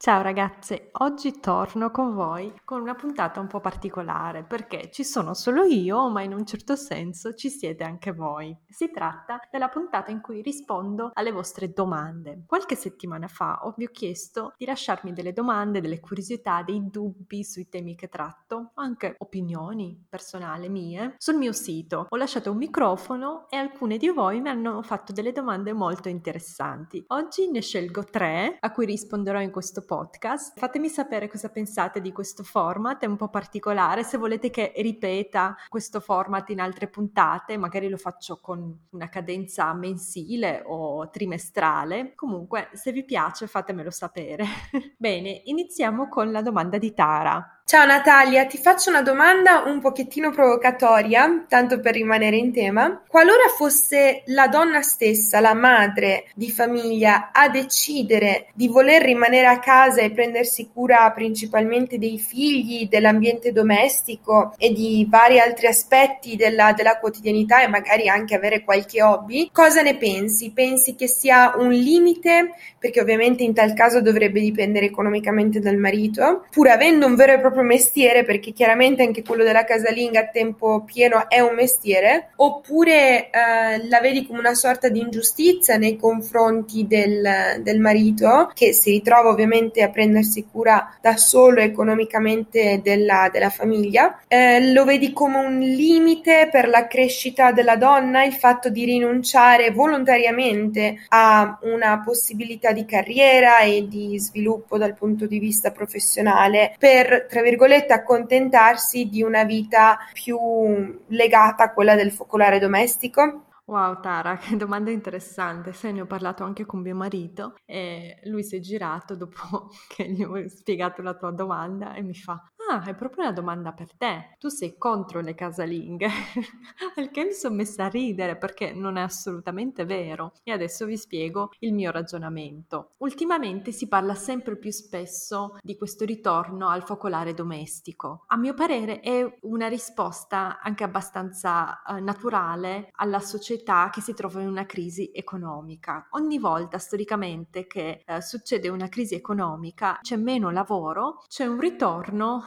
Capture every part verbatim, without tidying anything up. Ciao ragazze, oggi torno con voi con una puntata un po' particolare perché ci sono solo io, ma in un certo senso ci siete anche voi. Si tratta della puntata in cui rispondo alle vostre domande. Qualche settimana fa vi ho chiesto di lasciarmi delle domande, delle curiosità, dei dubbi sui temi che tratto, anche opinioni personali mie, sul mio sito. Ho lasciato un microfono e alcune di voi mi hanno fatto delle domande molto interessanti. Oggi ne scelgo tre a cui risponderò in questo podcast. Podcast. Fatemi sapere cosa pensate di questo format, è un po' particolare, se volete che ripeta questo format in altre puntate, magari lo faccio con una cadenza mensile o trimestrale, comunque se vi piace fatemelo sapere. Bene, iniziamo con la domanda di Tara. Ciao Natalia, ti faccio una domanda un pochettino provocatoria, tanto per rimanere in tema. Qualora fosse la donna stessa, la madre di famiglia, a decidere di voler rimanere a casa e prendersi cura principalmente dei figli, dell'ambiente domestico e di vari altri aspetti della, della quotidianità e magari anche avere qualche hobby, cosa ne pensi? Pensi che sia un limite? Perché ovviamente in tal caso dovrebbe dipendere economicamente dal marito, pur avendo un vero e proprio mestiere, perché chiaramente anche quello della casalinga a tempo pieno è un mestiere, oppure eh, la vedi come una sorta di ingiustizia nei confronti del, del marito, che si ritrova ovviamente a prendersi cura da solo economicamente della, della famiglia. Eh, lo vedi come un limite per la crescita della donna il fatto di rinunciare volontariamente a una possibilità di carriera e di sviluppo dal punto di vista professionale per, tra virgolette, accontentarsi di una vita più legata a quella del focolare domestico? Wow Tara, che domanda interessante, sai, ne ho parlato anche con mio marito e lui si è girato dopo che gli ho spiegato la tua domanda e mi fa: ah, è proprio una domanda per te, tu sei contro le casalinghe, al che mi sono messa a ridere perché non è assolutamente vero e adesso vi spiego il mio ragionamento. Ultimamente si parla sempre più spesso di questo ritorno al focolare domestico, a mio parere è una risposta anche abbastanza eh, naturale alla società che si trova in una crisi economica. Ogni volta storicamente che eh, succede una crisi economica c'è meno lavoro, c'è un ritorno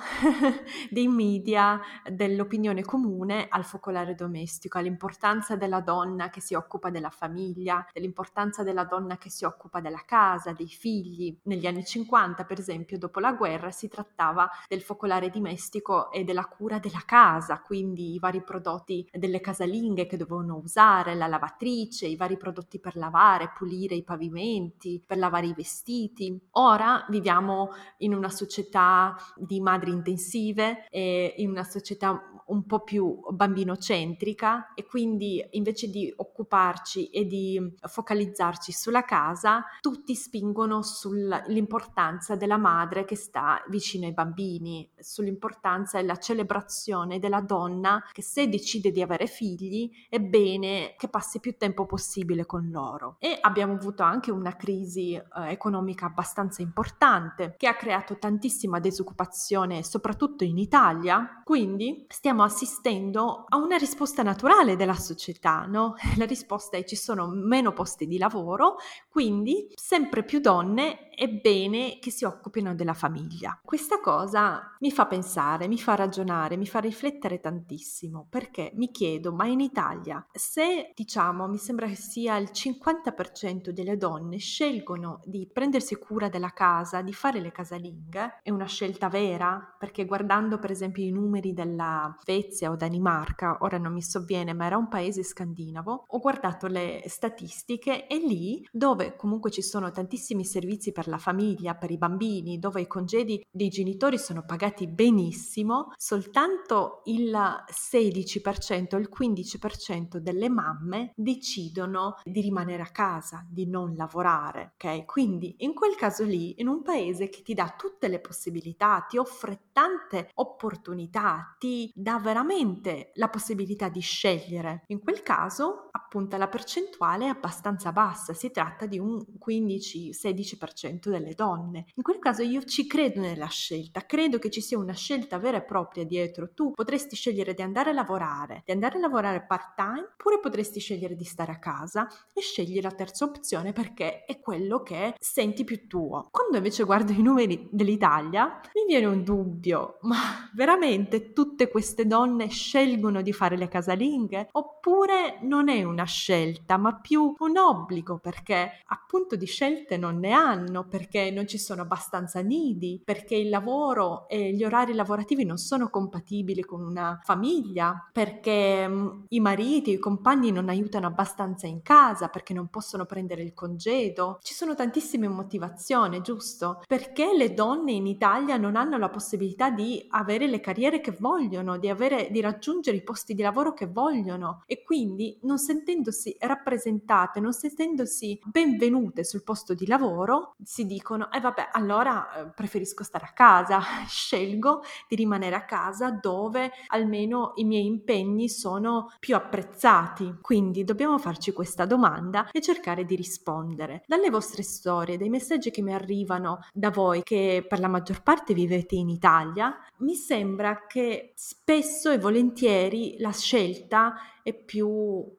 dei media, dell'opinione comune al focolare domestico, all'importanza della donna che si occupa della famiglia, dell'importanza della donna che si occupa della casa, dei figli. Negli anni cinquanta, per esempio, dopo la guerra si trattava del focolare domestico e della cura della casa, quindi i vari prodotti delle casalinghe che dovevano usare, la lavatrice, i vari prodotti per lavare, pulire i pavimenti, per lavare i vestiti. Ora viviamo in una società di madri intensive e in una società un po' più bambinocentrica e quindi invece di occuparci e di focalizzarci sulla casa, tutti spingono sull'importanza della madre che sta vicino ai bambini, sull'importanza e la celebrazione della donna che, se decide di avere figli, è bene che passi più tempo possibile con loro. E abbiamo avuto anche una crisi eh, economica abbastanza importante che ha creato tantissima disoccupazione, soprattutto in Italia, quindi stiamo assistendo a una risposta naturale della società, no? La risposta è: ci sono meno posti di lavoro, quindi sempre più donne è bene che si occupino della famiglia. Questa cosa mi fa pensare, mi fa ragionare, mi fa riflettere tantissimo, perché mi chiedo: ma in Italia, se diciamo, mi sembra che sia il cinquanta per cento delle donne scelgono di prendersi cura della casa, di fare le casalinghe, è una scelta vera? Perché guardando per esempio i numeri della Svezia o Danimarca, ora non mi sovviene, ma era un paese scandinavo, ho guardato le statistiche e lì, dove comunque ci sono tantissimi servizi per la famiglia, per i bambini, dove i congedi dei genitori sono pagati benissimo, soltanto il sedici per cento, il quindici per cento delle mamme decidono di rimanere a casa, di non lavorare, ok? Quindi in quel caso lì, in un paese che ti dà tutte le possibilità, ti offre tante opportunità, ti dà veramente la possibilità di scegliere. In quel caso, appunto, la percentuale è abbastanza bassa, si tratta di un quindici sedici per cento delle donne. In quel caso io ci credo nella scelta, credo che ci sia una scelta vera e propria dietro. Tu potresti scegliere di andare a lavorare, di andare a lavorare part-time, oppure potresti scegliere di stare a casa e scegli la terza opzione perché è quello che senti più tuo. Quando invece guardo i numeri dell'Italia, mi viene un dubbio, ma veramente tutte queste donne scelgono di fare le casalinghe? Oppure non è una scelta, ma più un obbligo, perché appunto di scelte non ne hanno, perché non ci sono abbastanza nidi, perché il lavoro e gli orari lavorativi non sono compatibili con una famiglia, perché mh, i mariti, i compagni non aiutano abbastanza in casa, perché non possono prendere il congedo. Ci sono tantissime motivazioni, giusto? Perché le donne in Italia non hanno la possibilità di avere le carriere che vogliono, di avere, di raggiungere i posti di lavoro che vogliono, e quindi non sentendosi rappresentate, non sentendosi benvenute sul posto di lavoro, si dicono: e eh vabbè, allora preferisco stare a casa, scelgo di rimanere a casa dove almeno i miei impegni sono più apprezzati. Quindi dobbiamo farci questa domanda e cercare di rispondere. Dalle vostre storie, dai messaggi che mi arrivano da voi, che per la maggior parte vivete in Italia, mi sembra che spesso e volentieri la scelta è più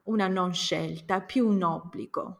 una non scelta, è più un obbligo,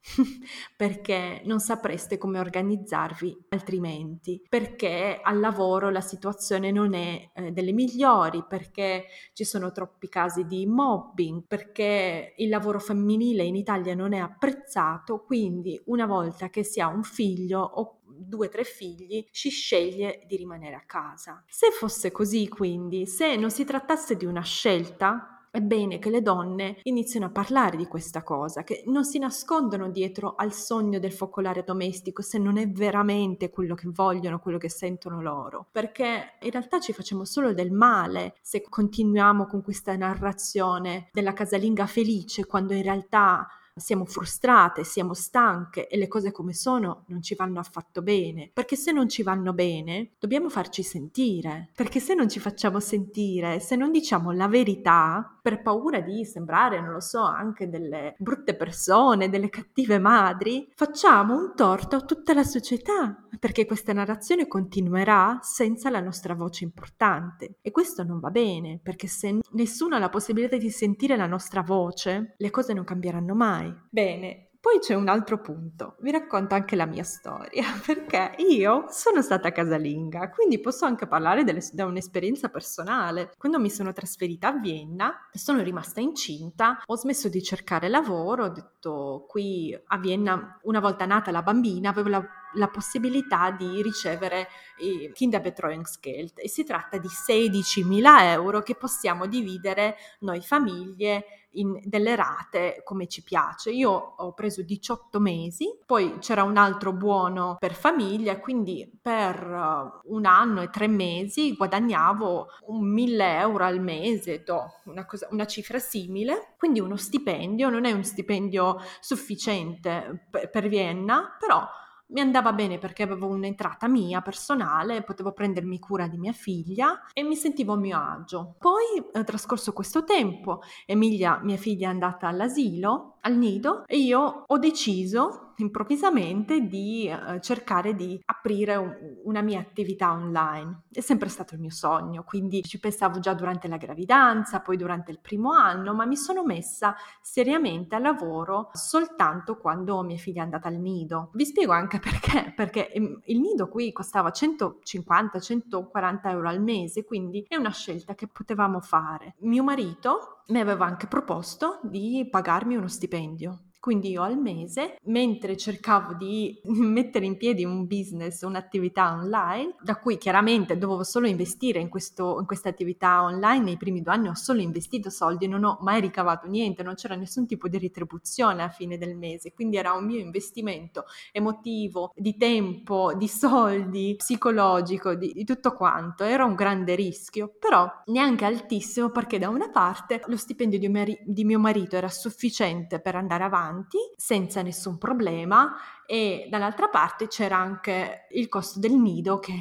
perché non sapreste come organizzarvi altrimenti, perché al lavoro la situazione non è eh, delle migliori, perché ci sono troppi casi di mobbing, perché il lavoro femminile in Italia non è apprezzato, quindi una volta che si ha un figlio o due tre figli si sceglie di rimanere a casa. Se fosse così, quindi, se non si trattasse di una scelta, è bene che le donne iniziano a parlare di questa cosa, che non si nascondono dietro al sogno del focolare domestico se non è veramente quello che vogliono, quello che sentono loro, perché in realtà ci facciamo solo del male se continuiamo con questa narrazione della casalinga felice, quando in realtà siamo frustrate, siamo stanche e le cose come sono non ci vanno affatto bene. Perché se non ci vanno bene dobbiamo farci sentire, perché se non ci facciamo sentire, se non diciamo la verità per paura di sembrare, non lo so, anche delle brutte persone, delle cattive madri, facciamo un torto a tutta la società, perché questa narrazione continuerà senza la nostra voce importante, e questo non va bene, perché se nessuno ha la possibilità di sentire la nostra voce, le cose non cambieranno mai. Bene, poi c'è un altro punto, vi racconto anche la mia storia, perché io sono stata casalinga, quindi posso anche parlare delle, da un'esperienza personale. Quando mi sono trasferita a Vienna, sono rimasta incinta, ho smesso di cercare lavoro, ho detto qui a Vienna, una volta nata la bambina, avevo la la possibilità di ricevere il Kinderbetreuungsgeld, e si tratta di sedicimila euro che possiamo dividere noi famiglie in delle rate come ci piace. Io ho preso diciotto mesi, poi c'era un altro buono per famiglia, quindi per un anno e tre mesi guadagnavo un mille euro al mese, do, una, cosa, una cifra simile, quindi uno stipendio. Non è un stipendio sufficiente per, per Vienna, però mi andava bene perché avevo un'entrata mia personale, potevo prendermi cura di mia figlia e mi sentivo a mio agio. Poi è trascorso questo tempo, Emilia, mia figlia, è andata all'asilo, al nido, e io ho deciso improvvisamente di eh, cercare di aprire un, una mia attività online. È sempre stato il mio sogno, quindi ci pensavo già durante la gravidanza, poi durante il primo anno, ma mi sono messa seriamente al lavoro soltanto quando mia figlia è andata al nido. Vi spiego anche perché, perché il nido qui costava centocinquanta centoquaranta euro al mese, quindi è una scelta che potevamo fare. Mio marito mi aveva anche proposto di pagarmi uno stipendio. Quindi io al mese, mentre cercavo di mettere in piedi un business, un'attività online, da cui chiaramente dovevo solo investire in, questo, in questa attività online, nei primi due anni ho solo investito soldi, non ho mai ricavato niente, non c'era nessun tipo di retribuzione alla fine del mese, quindi era un mio investimento emotivo, di tempo, di soldi, psicologico, di, di tutto quanto. Era un grande rischio, però neanche altissimo, perché da una parte lo stipendio di, mari- di mio marito era sufficiente per andare avanti senza nessun problema, e dall'altra parte c'era anche il costo del nido che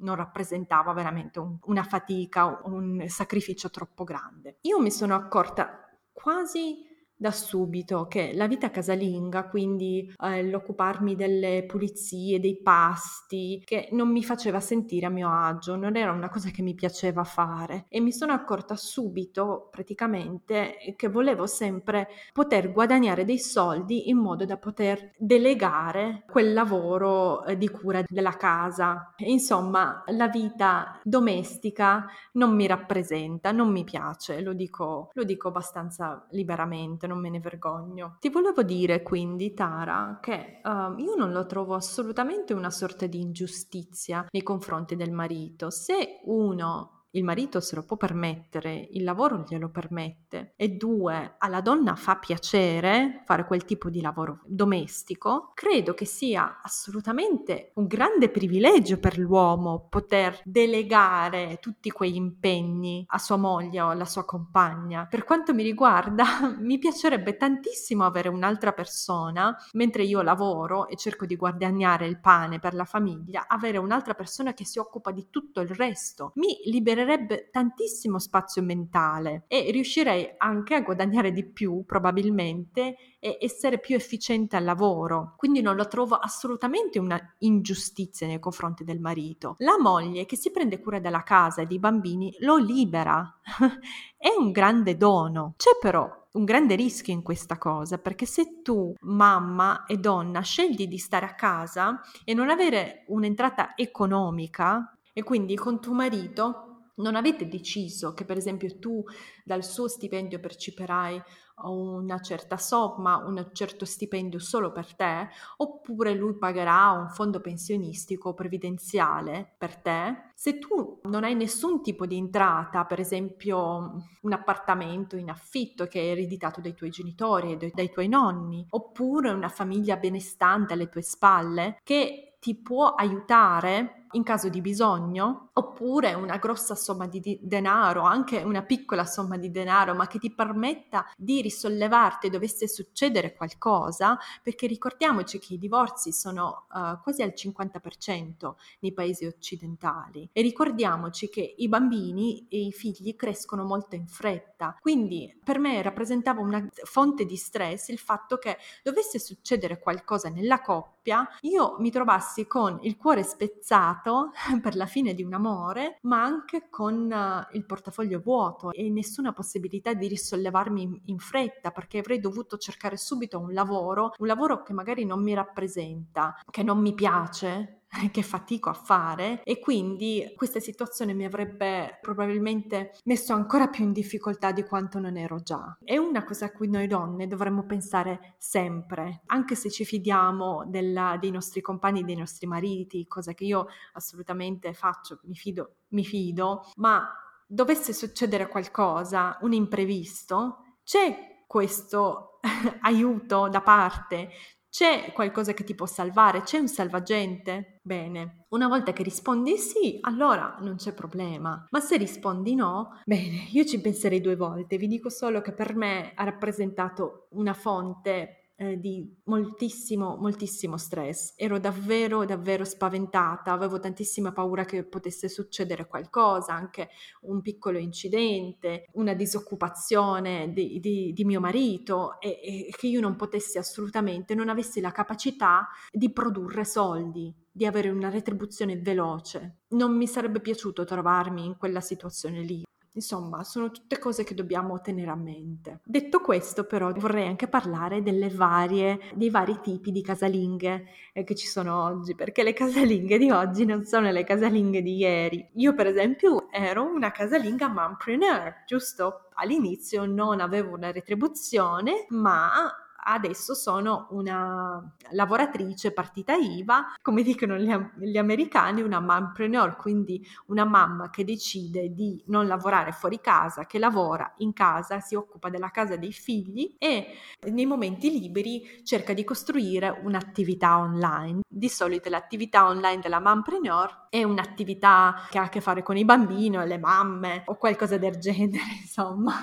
non rappresentava veramente un, una fatica, un sacrificio troppo grande. Io mi sono accorta quasi da subito che la vita casalinga, quindi eh, l'occuparmi delle pulizie, dei pasti, che non mi faceva sentire a mio agio, non era una cosa che mi piaceva fare, e mi sono accorta subito praticamente che volevo sempre poter guadagnare dei soldi in modo da poter delegare quel lavoro di cura della casa. Insomma, la vita domestica non mi rappresenta, non mi piace, lo dico, lo dico abbastanza liberamente, non me ne vergogno. Ti volevo dire quindi, Tara, che uh, io non lo trovo assolutamente una sorta di ingiustizia nei confronti del marito. Se uno, il marito se lo può permettere, il lavoro glielo permette, e due, alla donna fa piacere fare quel tipo di lavoro domestico, credo che sia assolutamente un grande privilegio per l'uomo poter delegare tutti quegli impegni a sua moglie o alla sua compagna. Per quanto mi riguarda, mi piacerebbe tantissimo avere un'altra persona, mentre io lavoro e cerco di guadagnare il pane per la famiglia, avere un'altra persona che si occupa di tutto il resto. Mi libererebbe tantissimo spazio mentale e riuscirei anche a guadagnare di più probabilmente e essere più efficiente al lavoro. Quindi non lo trovo assolutamente una ingiustizia nei confronti del marito. La moglie che si prende cura della casa e dei bambini lo libera. È un grande dono. C'è però un grande rischio in questa cosa, perché se tu, mamma e donna, scegli di stare a casa e non avere un'entrata economica, e quindi con tuo marito non avete deciso che per esempio tu dal suo stipendio percepirai una certa somma, un certo stipendio solo per te, oppure lui pagherà un fondo pensionistico previdenziale per te. Se tu non hai nessun tipo di entrata, per esempio un appartamento in affitto che hai ereditato dai tuoi genitori e dai tuoi nonni, oppure una famiglia benestante alle tue spalle che ti può aiutare in caso di bisogno, oppure una grossa somma di denaro, anche una piccola somma di denaro, ma che ti permetta di risollevarti dovesse succedere qualcosa, perché ricordiamoci che i divorzi sono uh, quasi al cinquanta per cento nei paesi occidentali, e ricordiamoci che i bambini e i figli crescono molto in fretta, quindi per me rappresentava una fonte di stress il fatto che dovesse succedere qualcosa nella coppia, io mi trovassi con il cuore spezzato per la fine di un amore, ma anche con uh, il portafoglio vuoto e nessuna possibilità di risollevarmi in, in fretta, perché avrei dovuto cercare subito un lavoro, un lavoro che magari non mi rappresenta, che non mi piace, che fatico a fare, e quindi questa situazione mi avrebbe probabilmente messo ancora più in difficoltà di quanto non ero già. È una cosa a cui noi donne dovremmo pensare sempre, anche se ci fidiamo della, dei nostri compagni, dei nostri mariti, cosa che io assolutamente faccio, mi fido, mi fido, ma dovesse succedere qualcosa, un imprevisto, c'è questo aiuto da parte. C'è qualcosa che ti può salvare? C'è un salvagente? Bene, una volta che rispondi sì, allora non c'è problema, ma se rispondi no, bene, io ci penserei due volte. Vi dico solo che per me ha rappresentato una fonte eh, di moltissimo, moltissimo stress. Ero davvero, davvero spaventata, avevo tantissima paura che potesse succedere qualcosa, anche un piccolo incidente, una disoccupazione di, di, di mio marito, e, e che io non potessi assolutamente, non avessi la capacità di produrre soldi, di avere una retribuzione veloce. Non mi sarebbe piaciuto trovarmi in quella situazione lì. Insomma, sono tutte cose che dobbiamo tenere a mente. Detto questo, però, vorrei anche parlare delle varie, dei vari tipi di casalinghe eh, che ci sono oggi, perché le casalinghe di oggi non sono le casalinghe di ieri. Io, per esempio, ero una casalinga mompreneur, giusto? All'inizio non avevo una retribuzione, ma adesso sono una lavoratrice partita I V A, come dicono gli americani, una mompreneur, quindi una mamma che decide di non lavorare fuori casa, che lavora in casa, si occupa della casa dei figli e nei momenti liberi cerca di costruire un'attività online. Di solito l'attività online della mompreneur è un'attività che ha a che fare con i bambini o le mamme o qualcosa del genere, insomma.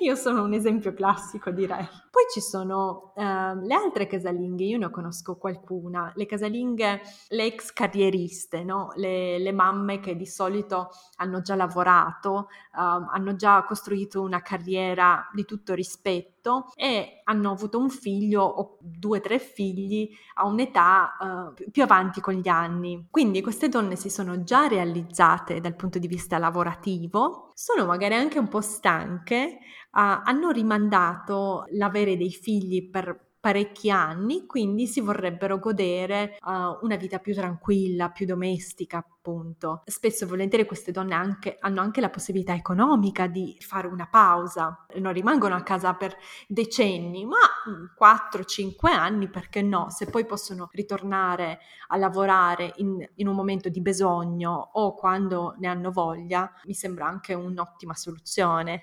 Io sono un esempio classico, direi. Poi ci sono eh, le altre casalinghe, io ne conosco qualcuna, le casalinghe, le ex carrieriste, no? le, le mamme che di solito hanno già lavorato, eh, hanno già costruito una carriera di tutto rispetto e hanno avuto un figlio o due o tre figli a un'età eh, più avanti con gli anni. Quindi queste donne si sono già realizzate dal punto di vista lavorativo, sono magari anche un po' stanche, eh, hanno rimandato l'avere dei figli per parecchi anni, quindi si vorrebbero godere uh, una vita più tranquilla, più domestica, appunto. Spesso e volentieri queste donne anche, hanno anche la possibilità economica di fare una pausa, non rimangono a casa per decenni, ma quattro cinque anni, perché no? Se poi possono ritornare a lavorare in, in un momento di bisogno o quando ne hanno voglia, mi sembra anche un'ottima soluzione.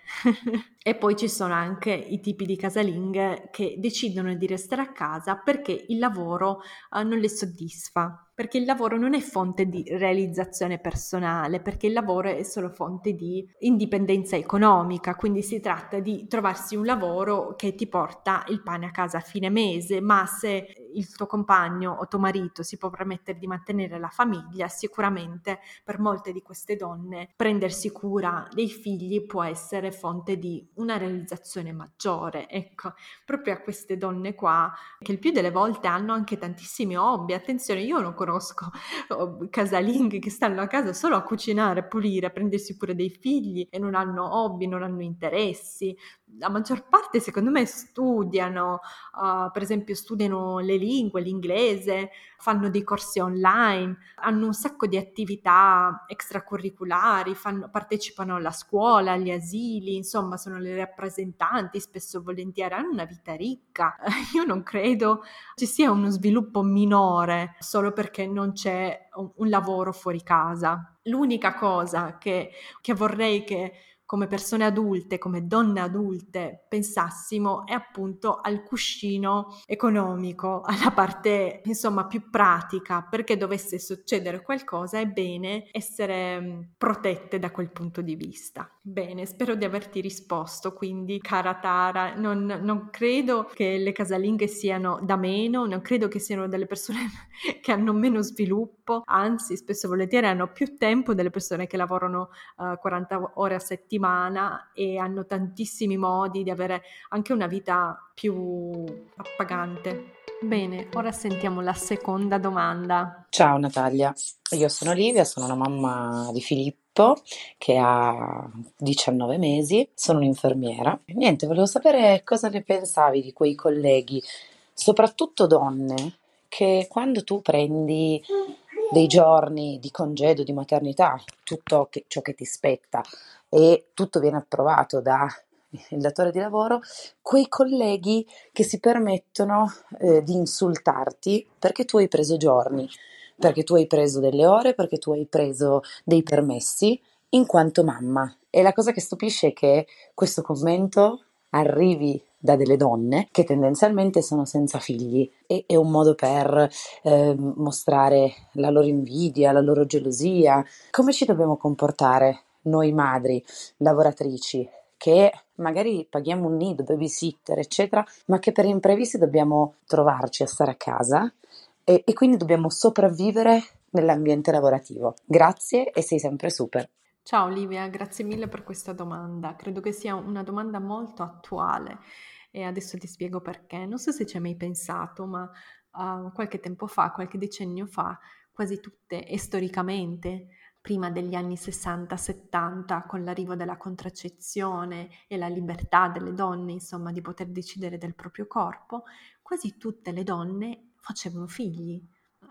E poi ci sono anche i tipi di casalinghe che decidono di restare a casa perché il lavoro eh, non le soddisfa, perché il lavoro non è fonte di realizzazione personale, perché il lavoro è solo fonte di indipendenza economica, quindi si tratta di trovarsi un lavoro che ti porta il pane a casa a fine mese, ma se il tuo compagno o tuo marito si può permettere di mantenere la famiglia, sicuramente per molte di queste donne prendersi cura dei figli può essere fonte di una realizzazione maggiore, ecco, proprio a queste donne qua che il più delle volte hanno anche tantissimi hobby. Attenzione, io non conosco casalinghe che stanno a casa solo a cucinare, a pulire, a prendersi cura dei figli e non hanno hobby, non hanno interessi. La maggior parte secondo me studiano, uh, per esempio studiano le lingue, l'inglese, fanno dei corsi online, hanno un sacco di attività extracurriculari, fanno, partecipano alla scuola, agli asili, insomma sono le rappresentanti, spesso volentieri hanno una vita ricca. Io non credo ci sia uno sviluppo minore solo perché non c'è un, un lavoro fuori casa. L'unica cosa che, che vorrei che come persone adulte, come donne adulte pensassimo è appunto al cuscino economico, alla parte insomma più pratica, perché dovesse succedere qualcosa è bene essere protette da quel punto di vista. Bene, spero di averti risposto, quindi cara Tara, non, non credo che le casalinghe siano da meno, non credo che siano delle persone che hanno meno sviluppo, anzi spesso volentieri hanno più tempo delle persone che lavorano uh, quaranta ore a settimana e hanno tantissimi modi di avere anche una vita più appagante. Bene, ora sentiamo la seconda domanda. Ciao Natalia, io sono Olivia, sono la mamma di Filippo che ha diciannove mesi, sono un'infermiera. Niente, volevo sapere cosa ne pensavi di quei colleghi, soprattutto donne, che quando tu prendi dei giorni di congedo, di maternità, tutto che, ciò che ti spetta e tutto viene approvato dal datore di lavoro, quei colleghi che si permettono eh, di insultarti perché tu hai preso giorni, perché tu hai preso delle ore, perché tu hai preso dei permessi in quanto mamma. E la cosa che stupisce è che questo commento arrivi da delle donne che tendenzialmente sono senza figli e è un modo per eh, mostrare la loro invidia, la loro gelosia. Come ci dobbiamo comportare noi madri, lavoratrici, che magari paghiamo un nido, babysitter, eccetera, ma che per imprevisti dobbiamo trovarci a stare a casa e, e quindi dobbiamo sopravvivere nell'ambiente lavorativo. Grazie e sei sempre super. Ciao Olivia, grazie mille per questa domanda. Credo che sia una domanda molto attuale e adesso ti spiego perché. Non so se ci hai mai pensato, ma uh, qualche tempo fa, qualche decennio fa, quasi tutte e storicamente, prima degli anni sessanta settanta, con l'arrivo della contraccezione e la libertà delle donne, insomma, di poter decidere del proprio corpo, quasi tutte le donne facevano figli.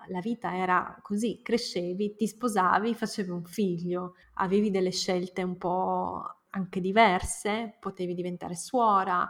La vita era così, crescevi, ti sposavi, facevi un figlio, avevi delle scelte un po' anche diverse, potevi diventare suora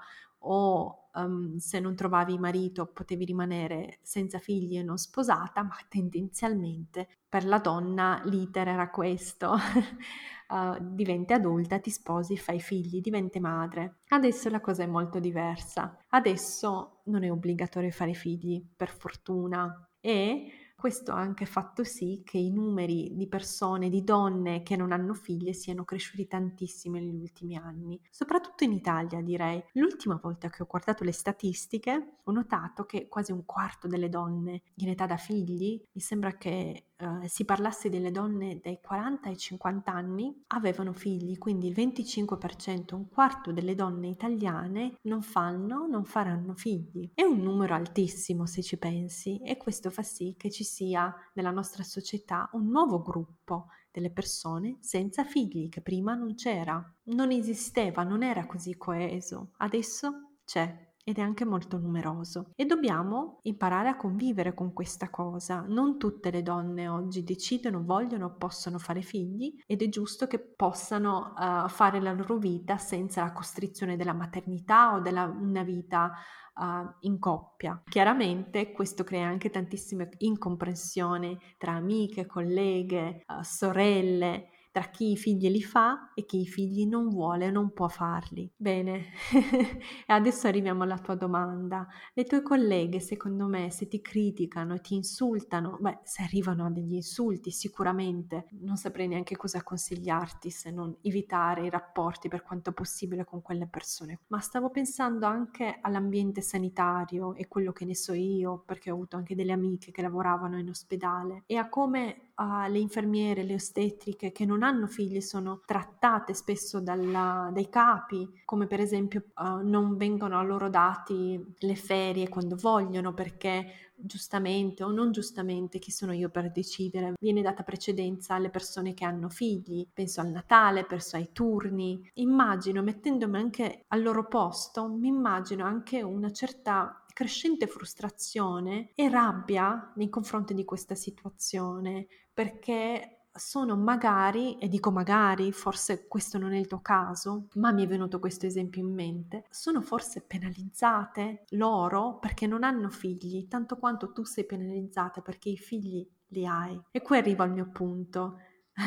o um, se non trovavi marito potevi rimanere senza figli e non sposata, ma tendenzialmente per la donna l'iter era questo, uh, diventi adulta, ti sposi, fai figli, diventi madre. Adesso la cosa è molto diversa, adesso non è obbligatorio fare figli, per fortuna, e questo ha anche fatto sì che i numeri di persone, di donne che non hanno figlie siano cresciuti tantissimo negli ultimi anni, soprattutto in Italia direi. L'ultima volta che ho guardato le statistiche ho notato che quasi un quarto delle donne in età da figli, mi sembra che eh, si parlasse delle donne dai quaranta ai cinquanta anni, avevano figli, quindi il venticinque per cento, un quarto delle donne italiane non fanno, non faranno figli. È un numero altissimo se ci pensi, e questo fa sì che ci sia nella nostra società un nuovo gruppo delle persone senza figli che prima non c'era, non esisteva, non era così coeso. Adesso c'è ed è anche molto numeroso, e dobbiamo imparare a convivere con questa cosa. Non tutte le donne oggi decidono, vogliono, possono fare figli, ed è giusto che possano uh, fare la loro vita senza la costrizione della maternità o della una vita Uh, in coppia. Chiaramente questo crea anche tantissime incomprensioni tra amiche, colleghe, uh, sorelle, tra chi i figli li fa e chi i figli non vuole, non può farli. Bene, e adesso arriviamo alla tua domanda. Le tue colleghe, secondo me, se ti criticano e ti insultano, beh, se arrivano a degli insulti, sicuramente non saprei neanche cosa consigliarti se non evitare i rapporti per quanto possibile con quelle persone. Ma stavo pensando anche all'ambiente sanitario e quello che ne so io, perché ho avuto anche delle amiche che lavoravano in ospedale, e a come Uh, le infermiere, le ostetriche che non hanno figli sono trattate spesso dalla, dai capi, come per esempio uh, non vengono a loro dati le ferie quando vogliono, perché giustamente o non giustamente, chi sono io per decidere, viene data precedenza alle persone che hanno figli. Penso al Natale, penso ai turni. Immagino, mettendomi anche al loro posto, mi immagino anche una certa crescente frustrazione e rabbia nei confronti di questa situazione, perché sono magari, e dico magari, forse questo non è il tuo caso, ma mi è venuto questo esempio in mente, sono forse penalizzate loro perché non hanno figli, tanto quanto tu sei penalizzata perché i figli li hai. E qui arrivo al mio punto.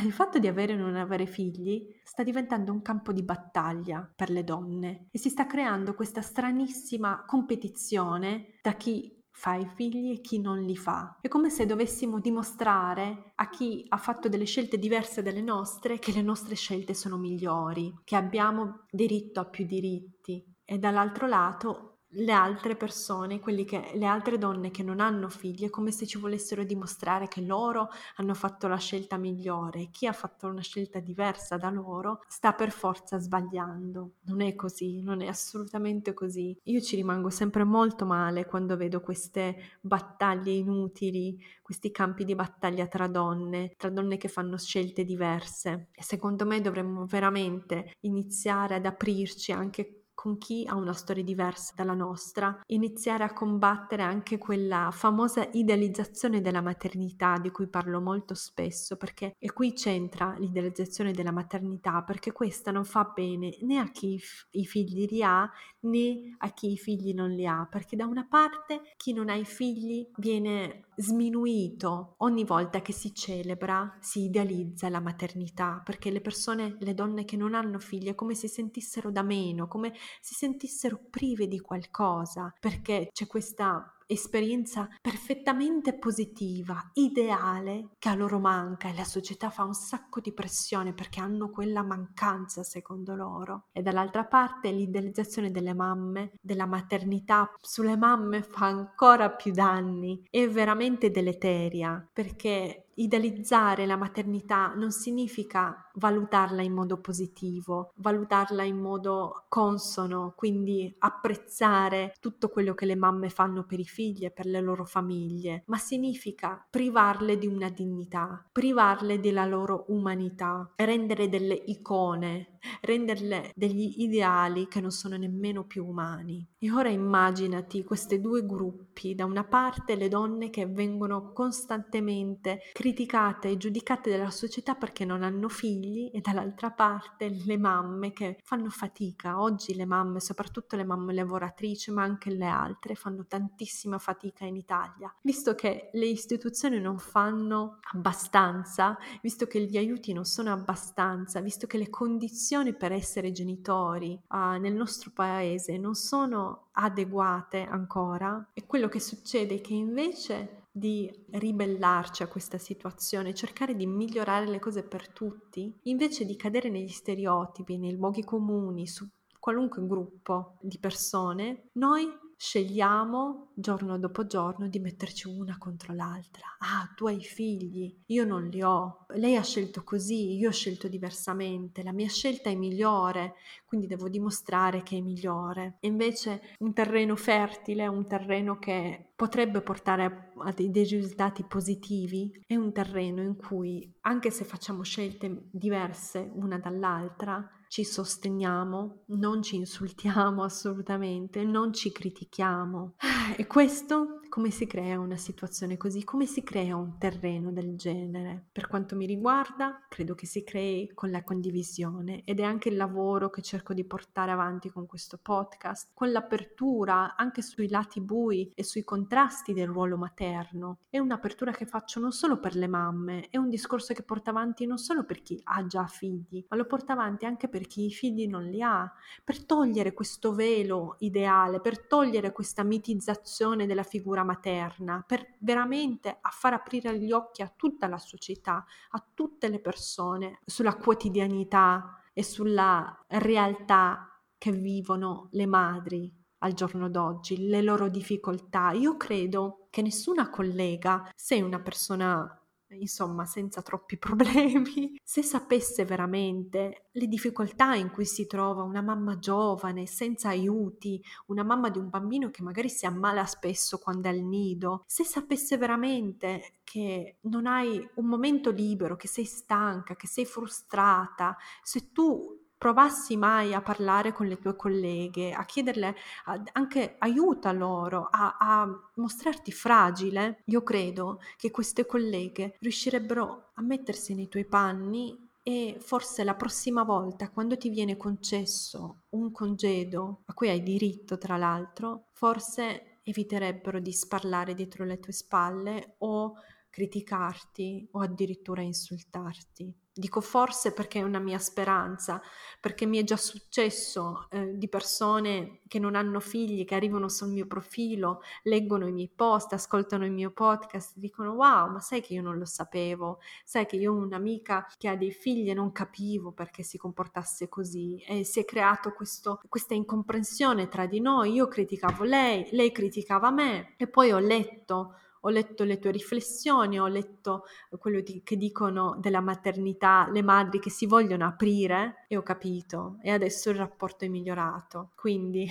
Il fatto di avere o non avere figli sta diventando un campo di battaglia per le donne, e si sta creando questa stranissima competizione tra chi fa i figli e chi non li fa. È come se dovessimo dimostrare a chi ha fatto delle scelte diverse dalle nostre che le nostre scelte sono migliori, che abbiamo diritto a più diritti, e dall'altro lato le altre persone, quelli che, le altre donne che non hanno figli, è come se ci volessero dimostrare che loro hanno fatto la scelta migliore e chi ha fatto una scelta diversa da loro sta per forza sbagliando. Non è così, non è assolutamente così. Io ci rimango sempre molto male quando vedo queste battaglie inutili, questi campi di battaglia tra donne, tra donne che fanno scelte diverse. E secondo me dovremmo veramente iniziare ad aprirci anche con chi ha una storia diversa dalla nostra, iniziare a combattere anche quella famosa idealizzazione della maternità di cui parlo molto spesso, perché e qui c'entra l'idealizzazione della maternità, perché questa non fa bene né a chi f- i figli li ha né a chi i figli non li ha, perché da una parte chi non ha i figli viene sminuito ogni volta che si celebra, si idealizza la maternità, perché le persone, le donne che non hanno figli è come se sentissero da meno, come si sentissero prive di qualcosa, perché c'è questa esperienza perfettamente positiva, ideale, che a loro manca, e la società fa un sacco di pressione perché hanno quella mancanza secondo loro. E dall'altra parte l'idealizzazione delle mamme, della maternità sulle mamme fa ancora più danni, è veramente deleteria, perché idealizzare la maternità non significa valutarla in modo positivo, valutarla in modo consono, quindi apprezzare tutto quello che le mamme fanno per i figli e per le loro famiglie, ma significa privarle di una dignità, privarle della loro umanità, rendere delle icone, renderle degli ideali che non sono nemmeno più umani. E ora immaginati questi due gruppi: da una parte le donne che vengono costantemente criticate e giudicate dalla società perché non hanno figli, e dall'altra parte le mamme che fanno fatica. Oggi le mamme, soprattutto le mamme lavoratrici, ma anche le altre, fanno tantissima fatica in Italia, visto che le istituzioni non fanno abbastanza, visto che gli aiuti non sono abbastanza, visto che le condizioni per essere genitori uh, nel nostro paese non sono adeguate ancora. E quello che succede è che invece di ribellarci a questa situazione, cercare di migliorare le cose per tutti, invece di cadere negli stereotipi, nei luoghi comuni, su qualunque gruppo di persone, noi scegliamo giorno dopo giorno di metterci una contro l'altra. Ah, tu hai figli, io non li ho, lei ha scelto così, io ho scelto diversamente, la mia scelta è migliore, quindi devo dimostrare che è migliore. E invece un terreno fertile, un terreno che potrebbe portare a dei risultati positivi, è un terreno in cui, anche se facciamo scelte diverse una dall'altra, ci sosteniamo, non ci insultiamo assolutamente, non ci critichiamo. E questo, come si crea una situazione così? Come si crea un terreno del genere? Per quanto mi riguarda, credo che si crei con la condivisione, ed è anche il lavoro che cerco di portare avanti con questo podcast, con l'apertura anche sui lati bui e sui contrasti del ruolo materno. È un'apertura che faccio non solo per le mamme, è un discorso che porta avanti non solo per chi ha già figli, ma lo porta avanti anche per chi i figli non li ha, per togliere questo velo ideale, per togliere questa mitizzazione della figura materna, per veramente a far aprire gli occhi a tutta la società, a tutte le persone, sulla quotidianità e sulla realtà che vivono le madri al giorno d'oggi, le loro difficoltà. Io credo che nessuna collega, se una persona insomma senza troppi problemi, se sapesse veramente le difficoltà in cui si trova una mamma giovane, senza aiuti, una mamma di un bambino che magari si ammala spesso quando è al nido, se sapesse veramente che non hai un momento libero, che sei stanca, che sei frustrata, se tu provassi mai a parlare con le tue colleghe, a chiederle a, anche aiuta loro, a, a mostrarti fragile, io credo che queste colleghe riuscirebbero a mettersi nei tuoi panni e forse la prossima volta, quando ti viene concesso un congedo, a cui hai diritto tra l'altro, forse eviterebbero di sparlare dietro le tue spalle o criticarti o addirittura insultarti. Dico forse perché è una mia speranza, perché mi è già successo eh, di persone che non hanno figli, che arrivano sul mio profilo, leggono i miei post, ascoltano il mio podcast, dicono wow, ma sai che io non lo sapevo, sai che io ho un'amica che ha dei figli e non capivo perché si comportasse così, e si è creato questo, questa incomprensione tra di noi, io criticavo lei, lei criticava me, e poi ho letto Ho letto le tue riflessioni, ho letto quello di, che dicono della maternità, le madri che si vogliono aprire, e ho capito, e adesso il rapporto è migliorato. Quindi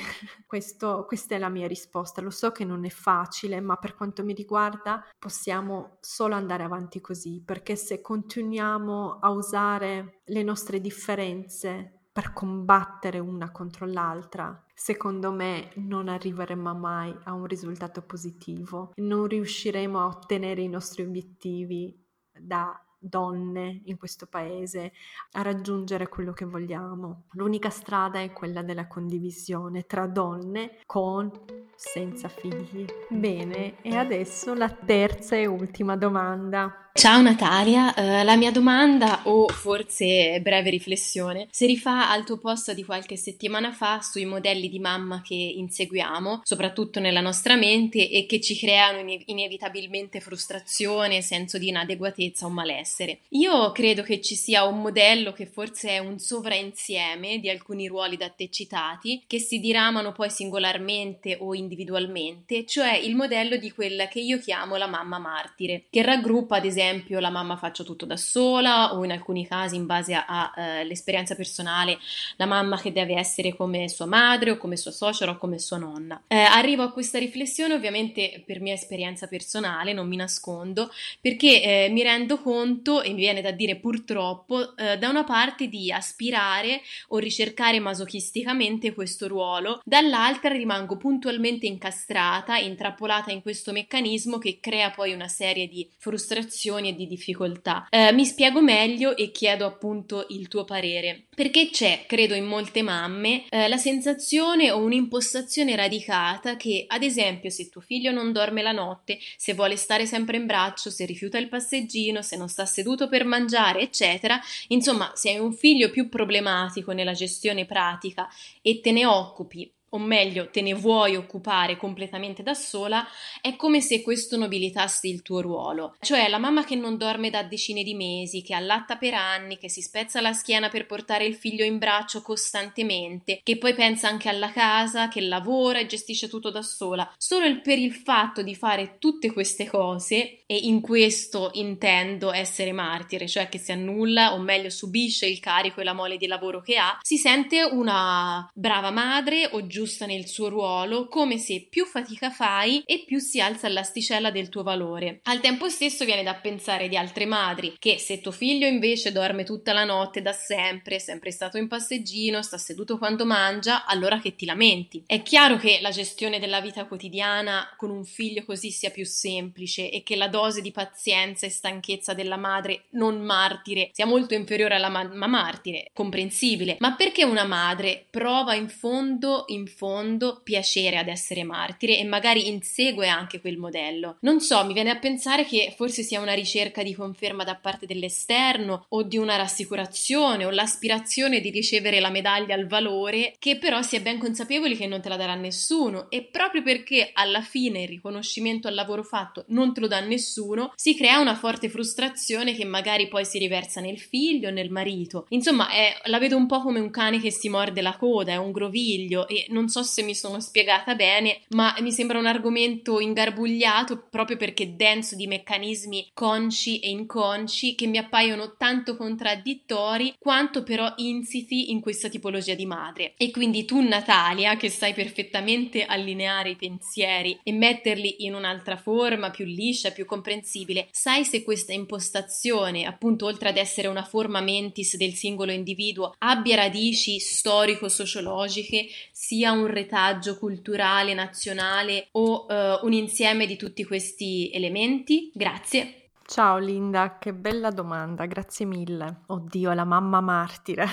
questo, questa è la mia risposta, lo so che non è facile, ma per quanto mi riguarda possiamo solo andare avanti così, perché se continuiamo a usare le nostre differenze per combattere una contro l'altra, secondo me non arriveremo mai a un risultato positivo, non riusciremo a ottenere i nostri obiettivi da donne in questo paese, a raggiungere quello che vogliamo. L'unica strada è quella della condivisione tra donne con senza figli. Bene, e adesso la terza e ultima domanda. Ciao Natalia, uh, la mia domanda, o forse breve riflessione, si rifà al tuo post di qualche settimana fa sui modelli di mamma che inseguiamo, soprattutto nella nostra mente, e che ci creano ine- inevitabilmente frustrazione, senso di inadeguatezza o malessere. Io credo che ci sia un modello che forse è un sovrainsieme di alcuni ruoli da te citati, che si diramano poi singolarmente o individualmente, cioè il modello di quella che io chiamo la mamma martire, che raggruppa ad esempio la mamma faccio tutto da sola, o in alcuni casi in base all'esperienza eh, personale la mamma che deve essere come sua madre o come sua suocera o come sua nonna. Eh, arrivo a questa riflessione ovviamente per mia esperienza personale, non mi nascondo, perché eh, mi rendo conto, e mi viene da dire purtroppo, eh, da una parte di aspirare o ricercare masochisticamente questo ruolo, dall'altra rimango puntualmente incastrata, intrappolata in questo meccanismo che crea poi una serie di frustrazioni e di difficoltà. Eh, mi spiego meglio e chiedo appunto il tuo parere, perché c'è, credo in molte mamme, eh, la sensazione o un'impostazione radicata che, ad esempio, se tuo figlio non dorme la notte, se vuole stare sempre in braccio, se rifiuta il passeggino, se non sta seduto per mangiare, eccetera, insomma, se hai un figlio più problematico nella gestione pratica e te ne occupi o meglio te ne vuoi occupare completamente da sola, è come se questo nobilitasse il tuo ruolo. Cioè la mamma che non dorme da decine di mesi, che allatta per anni, che si spezza la schiena per portare il figlio in braccio costantemente, che poi pensa anche alla casa, che lavora e gestisce tutto da sola. Solo per il fatto di fare tutte queste cose, e in questo intendo essere martire, cioè che si annulla o meglio subisce il carico e la mole di lavoro che ha, si sente una brava madre o giusta nel suo ruolo, come se più fatica fai e più si alza l'asticella del tuo valore. Al tempo stesso viene da pensare di altre madri che, se tuo figlio invece dorme tutta la notte da sempre, è sempre stato in passeggino, sta seduto quando mangia, allora che ti lamenti. È chiaro che la gestione della vita quotidiana con un figlio così sia più semplice e che la dose di pazienza e stanchezza della madre non martire sia molto inferiore alla mamma martire, comprensibile, ma perché una madre prova in fondo in fondo piacere ad essere martire e magari insegue anche quel modello? Non so, mi viene a pensare che forse sia una ricerca di conferma da parte dell'esterno o di una rassicurazione o l'aspirazione di ricevere la medaglia al valore, che però si è ben consapevoli che non te la darà nessuno, e proprio perché alla fine il riconoscimento al lavoro fatto non te lo dà nessuno si crea una forte frustrazione che magari poi si riversa nel figlio, nel marito. Insomma, è, la vedo un po' come un cane che si morde la coda, è un groviglio, e non so se mi sono spiegata bene, ma mi sembra un argomento ingarbugliato proprio perché denso di meccanismi consci e inconsci che mi appaiono tanto contraddittori quanto però insiti in questa tipologia di madre. E quindi tu, Natalia, che sai perfettamente allineare i pensieri e metterli in un'altra forma più liscia, più comprensibile, sai se questa impostazione, appunto, oltre ad essere una forma mentis del singolo individuo, abbia radici storico-sociologiche, sia un retaggio culturale, nazionale o uh, un insieme di tutti questi elementi? Grazie. Ciao Linda, che bella domanda, grazie mille. Oddio, la mamma martire.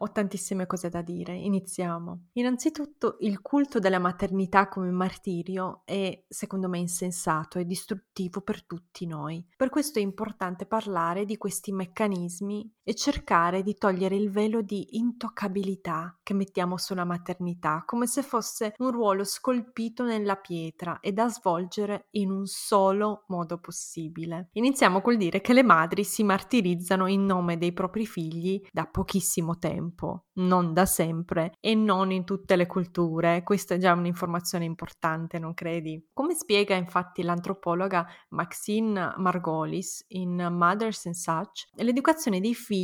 Ho tantissime cose da dire, iniziamo. Innanzitutto, il culto della maternità come martirio è, secondo me, insensato e distruttivo per tutti noi. Per questo è importante parlare di questi meccanismi e cercare di togliere il velo di intoccabilità che mettiamo sulla maternità, come se fosse un ruolo scolpito nella pietra e da svolgere in un solo modo possibile. Iniziamo col dire che le madri si martirizzano in nome dei propri figli da pochissimo tempo, non da sempre e non in tutte le culture. Questa è già un'informazione importante, non credi? Come spiega infatti l'antropologa Maxine Margolis in Mothers and Such, l'educazione dei figli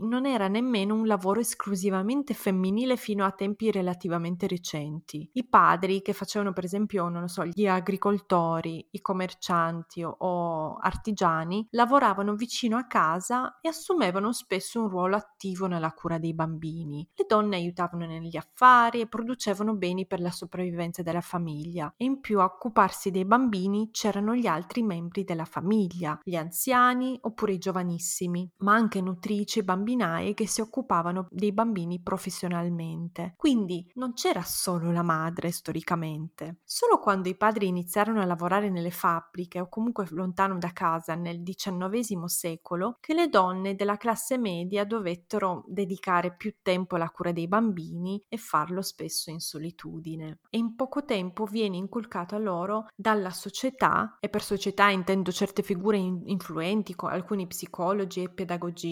non era nemmeno un lavoro esclusivamente femminile fino a tempi relativamente recenti. I padri che facevano, per esempio, non lo so, gli agricoltori, i commercianti o artigiani, lavoravano vicino a casa e assumevano spesso un ruolo attivo nella cura dei bambini. Le donne aiutavano negli affari e producevano beni per la sopravvivenza della famiglia, e in più a occuparsi dei bambini c'erano gli altri membri della famiglia, gli anziani oppure i giovanissimi, ma anche nutrici e bambinaie che si occupavano dei bambini professionalmente. Quindi non c'era solo la madre storicamente. Solo quando i padri iniziarono a lavorare nelle fabbriche o comunque lontano da casa nel diciannovesimo secolo che le donne della classe media dovettero dedicare più tempo la cura dei bambini e farlo spesso in solitudine. E in poco tempo viene inculcato a loro dalla società, e per società intendo certe figure influenti, alcuni psicologi e pedagogisti,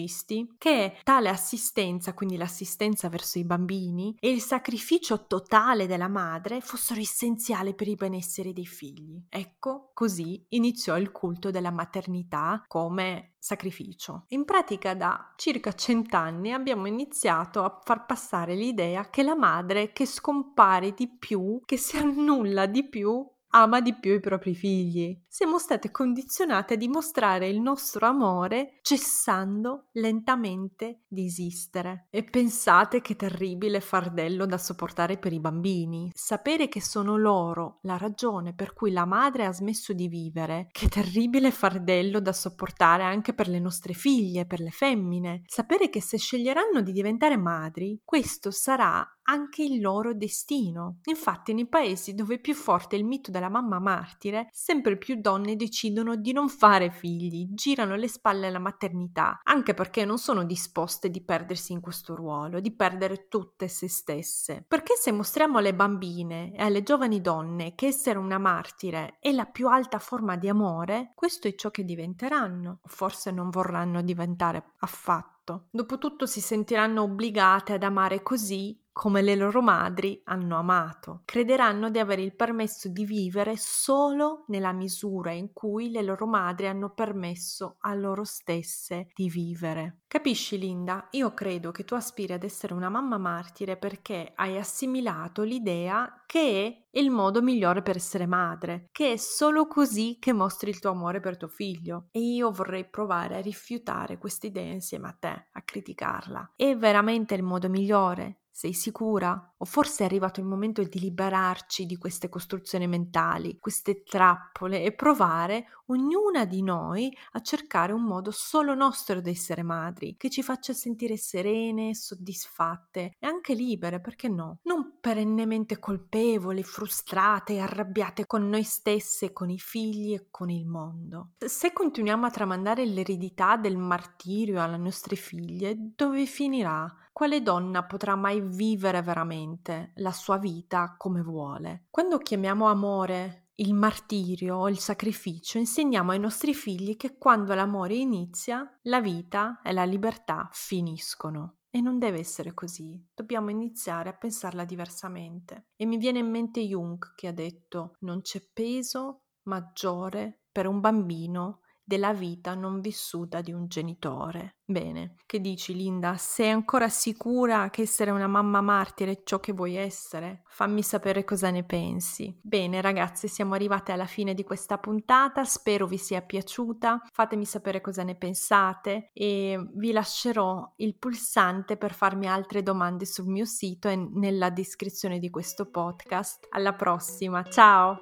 che tale assistenza, quindi l'assistenza verso i bambini, e il sacrificio totale della madre fossero essenziali per il benessere dei figli. Ecco, così iniziò il culto della maternità come sacrificio. In pratica da circa cent'anni abbiamo iniziato a far passare l'idea che la madre che scompare di più, che si annulla di più, ama di più i propri figli. Siamo state condizionate a dimostrare il nostro amore cessando lentamente di esistere. E pensate che terribile fardello da sopportare per i bambini. Sapere che sono loro la ragione per cui la madre ha smesso di vivere. Che terribile fardello da sopportare anche per le nostre figlie, per le femmine. Sapere che se sceglieranno di diventare madri, questo sarà anche il loro destino. Infatti, nei paesi dove è più forte il mito della mamma martire, sempre più donne decidono di non fare figli, girano le spalle alla maternità, anche perché non sono disposte di perdersi in questo ruolo, di perdere tutte se stesse. Perché se mostriamo alle bambine e alle giovani donne che essere una martire è la più alta forma di amore, questo è ciò che diventeranno. Forse non vorranno diventare affatto. Dopotutto si sentiranno obbligate ad amare così come le loro madri hanno amato. Crederanno di avere il permesso di vivere solo nella misura in cui le loro madri hanno permesso a loro stesse di vivere. Capisci, Linda? Io credo che tu aspiri ad essere una mamma martire perché hai assimilato l'idea che è il modo migliore per essere madre, che è solo così che mostri il tuo amore per tuo figlio. E io vorrei provare a rifiutare questa idea insieme a te, a criticarla. È veramente il modo migliore? Sei sicura? O forse è arrivato il momento di liberarci di queste costruzioni mentali, queste trappole, e provare ognuna di noi a cercare un modo solo nostro di essere madri, che ci faccia sentire serene, soddisfatte e anche libere, perché no? Non perennemente colpevoli, frustrate e arrabbiate con noi stesse, con i figli e con il mondo. Se continuiamo a tramandare l'eredità del martirio alle nostre figlie, dove finirà? Quale donna potrà mai vivere veramente la sua vita come vuole? Quando chiamiamo amore il martirio o il sacrificio, insegniamo ai nostri figli che quando l'amore inizia, la vita e la libertà finiscono. E non deve essere così, dobbiamo iniziare a pensarla diversamente. E mi viene in mente Jung, che ha detto: non c'è peso maggiore per un bambino della vita non vissuta di un genitore. Bene, che dici, Linda? Sei ancora sicura che essere una mamma martire è ciò che vuoi essere? Fammi sapere cosa ne pensi. Bene ragazze, siamo arrivate alla fine di questa puntata, spero vi sia piaciuta, fatemi sapere cosa ne pensate e vi lascerò il pulsante per farmi altre domande sul mio sito e nella descrizione di questo podcast. Alla prossima, ciao!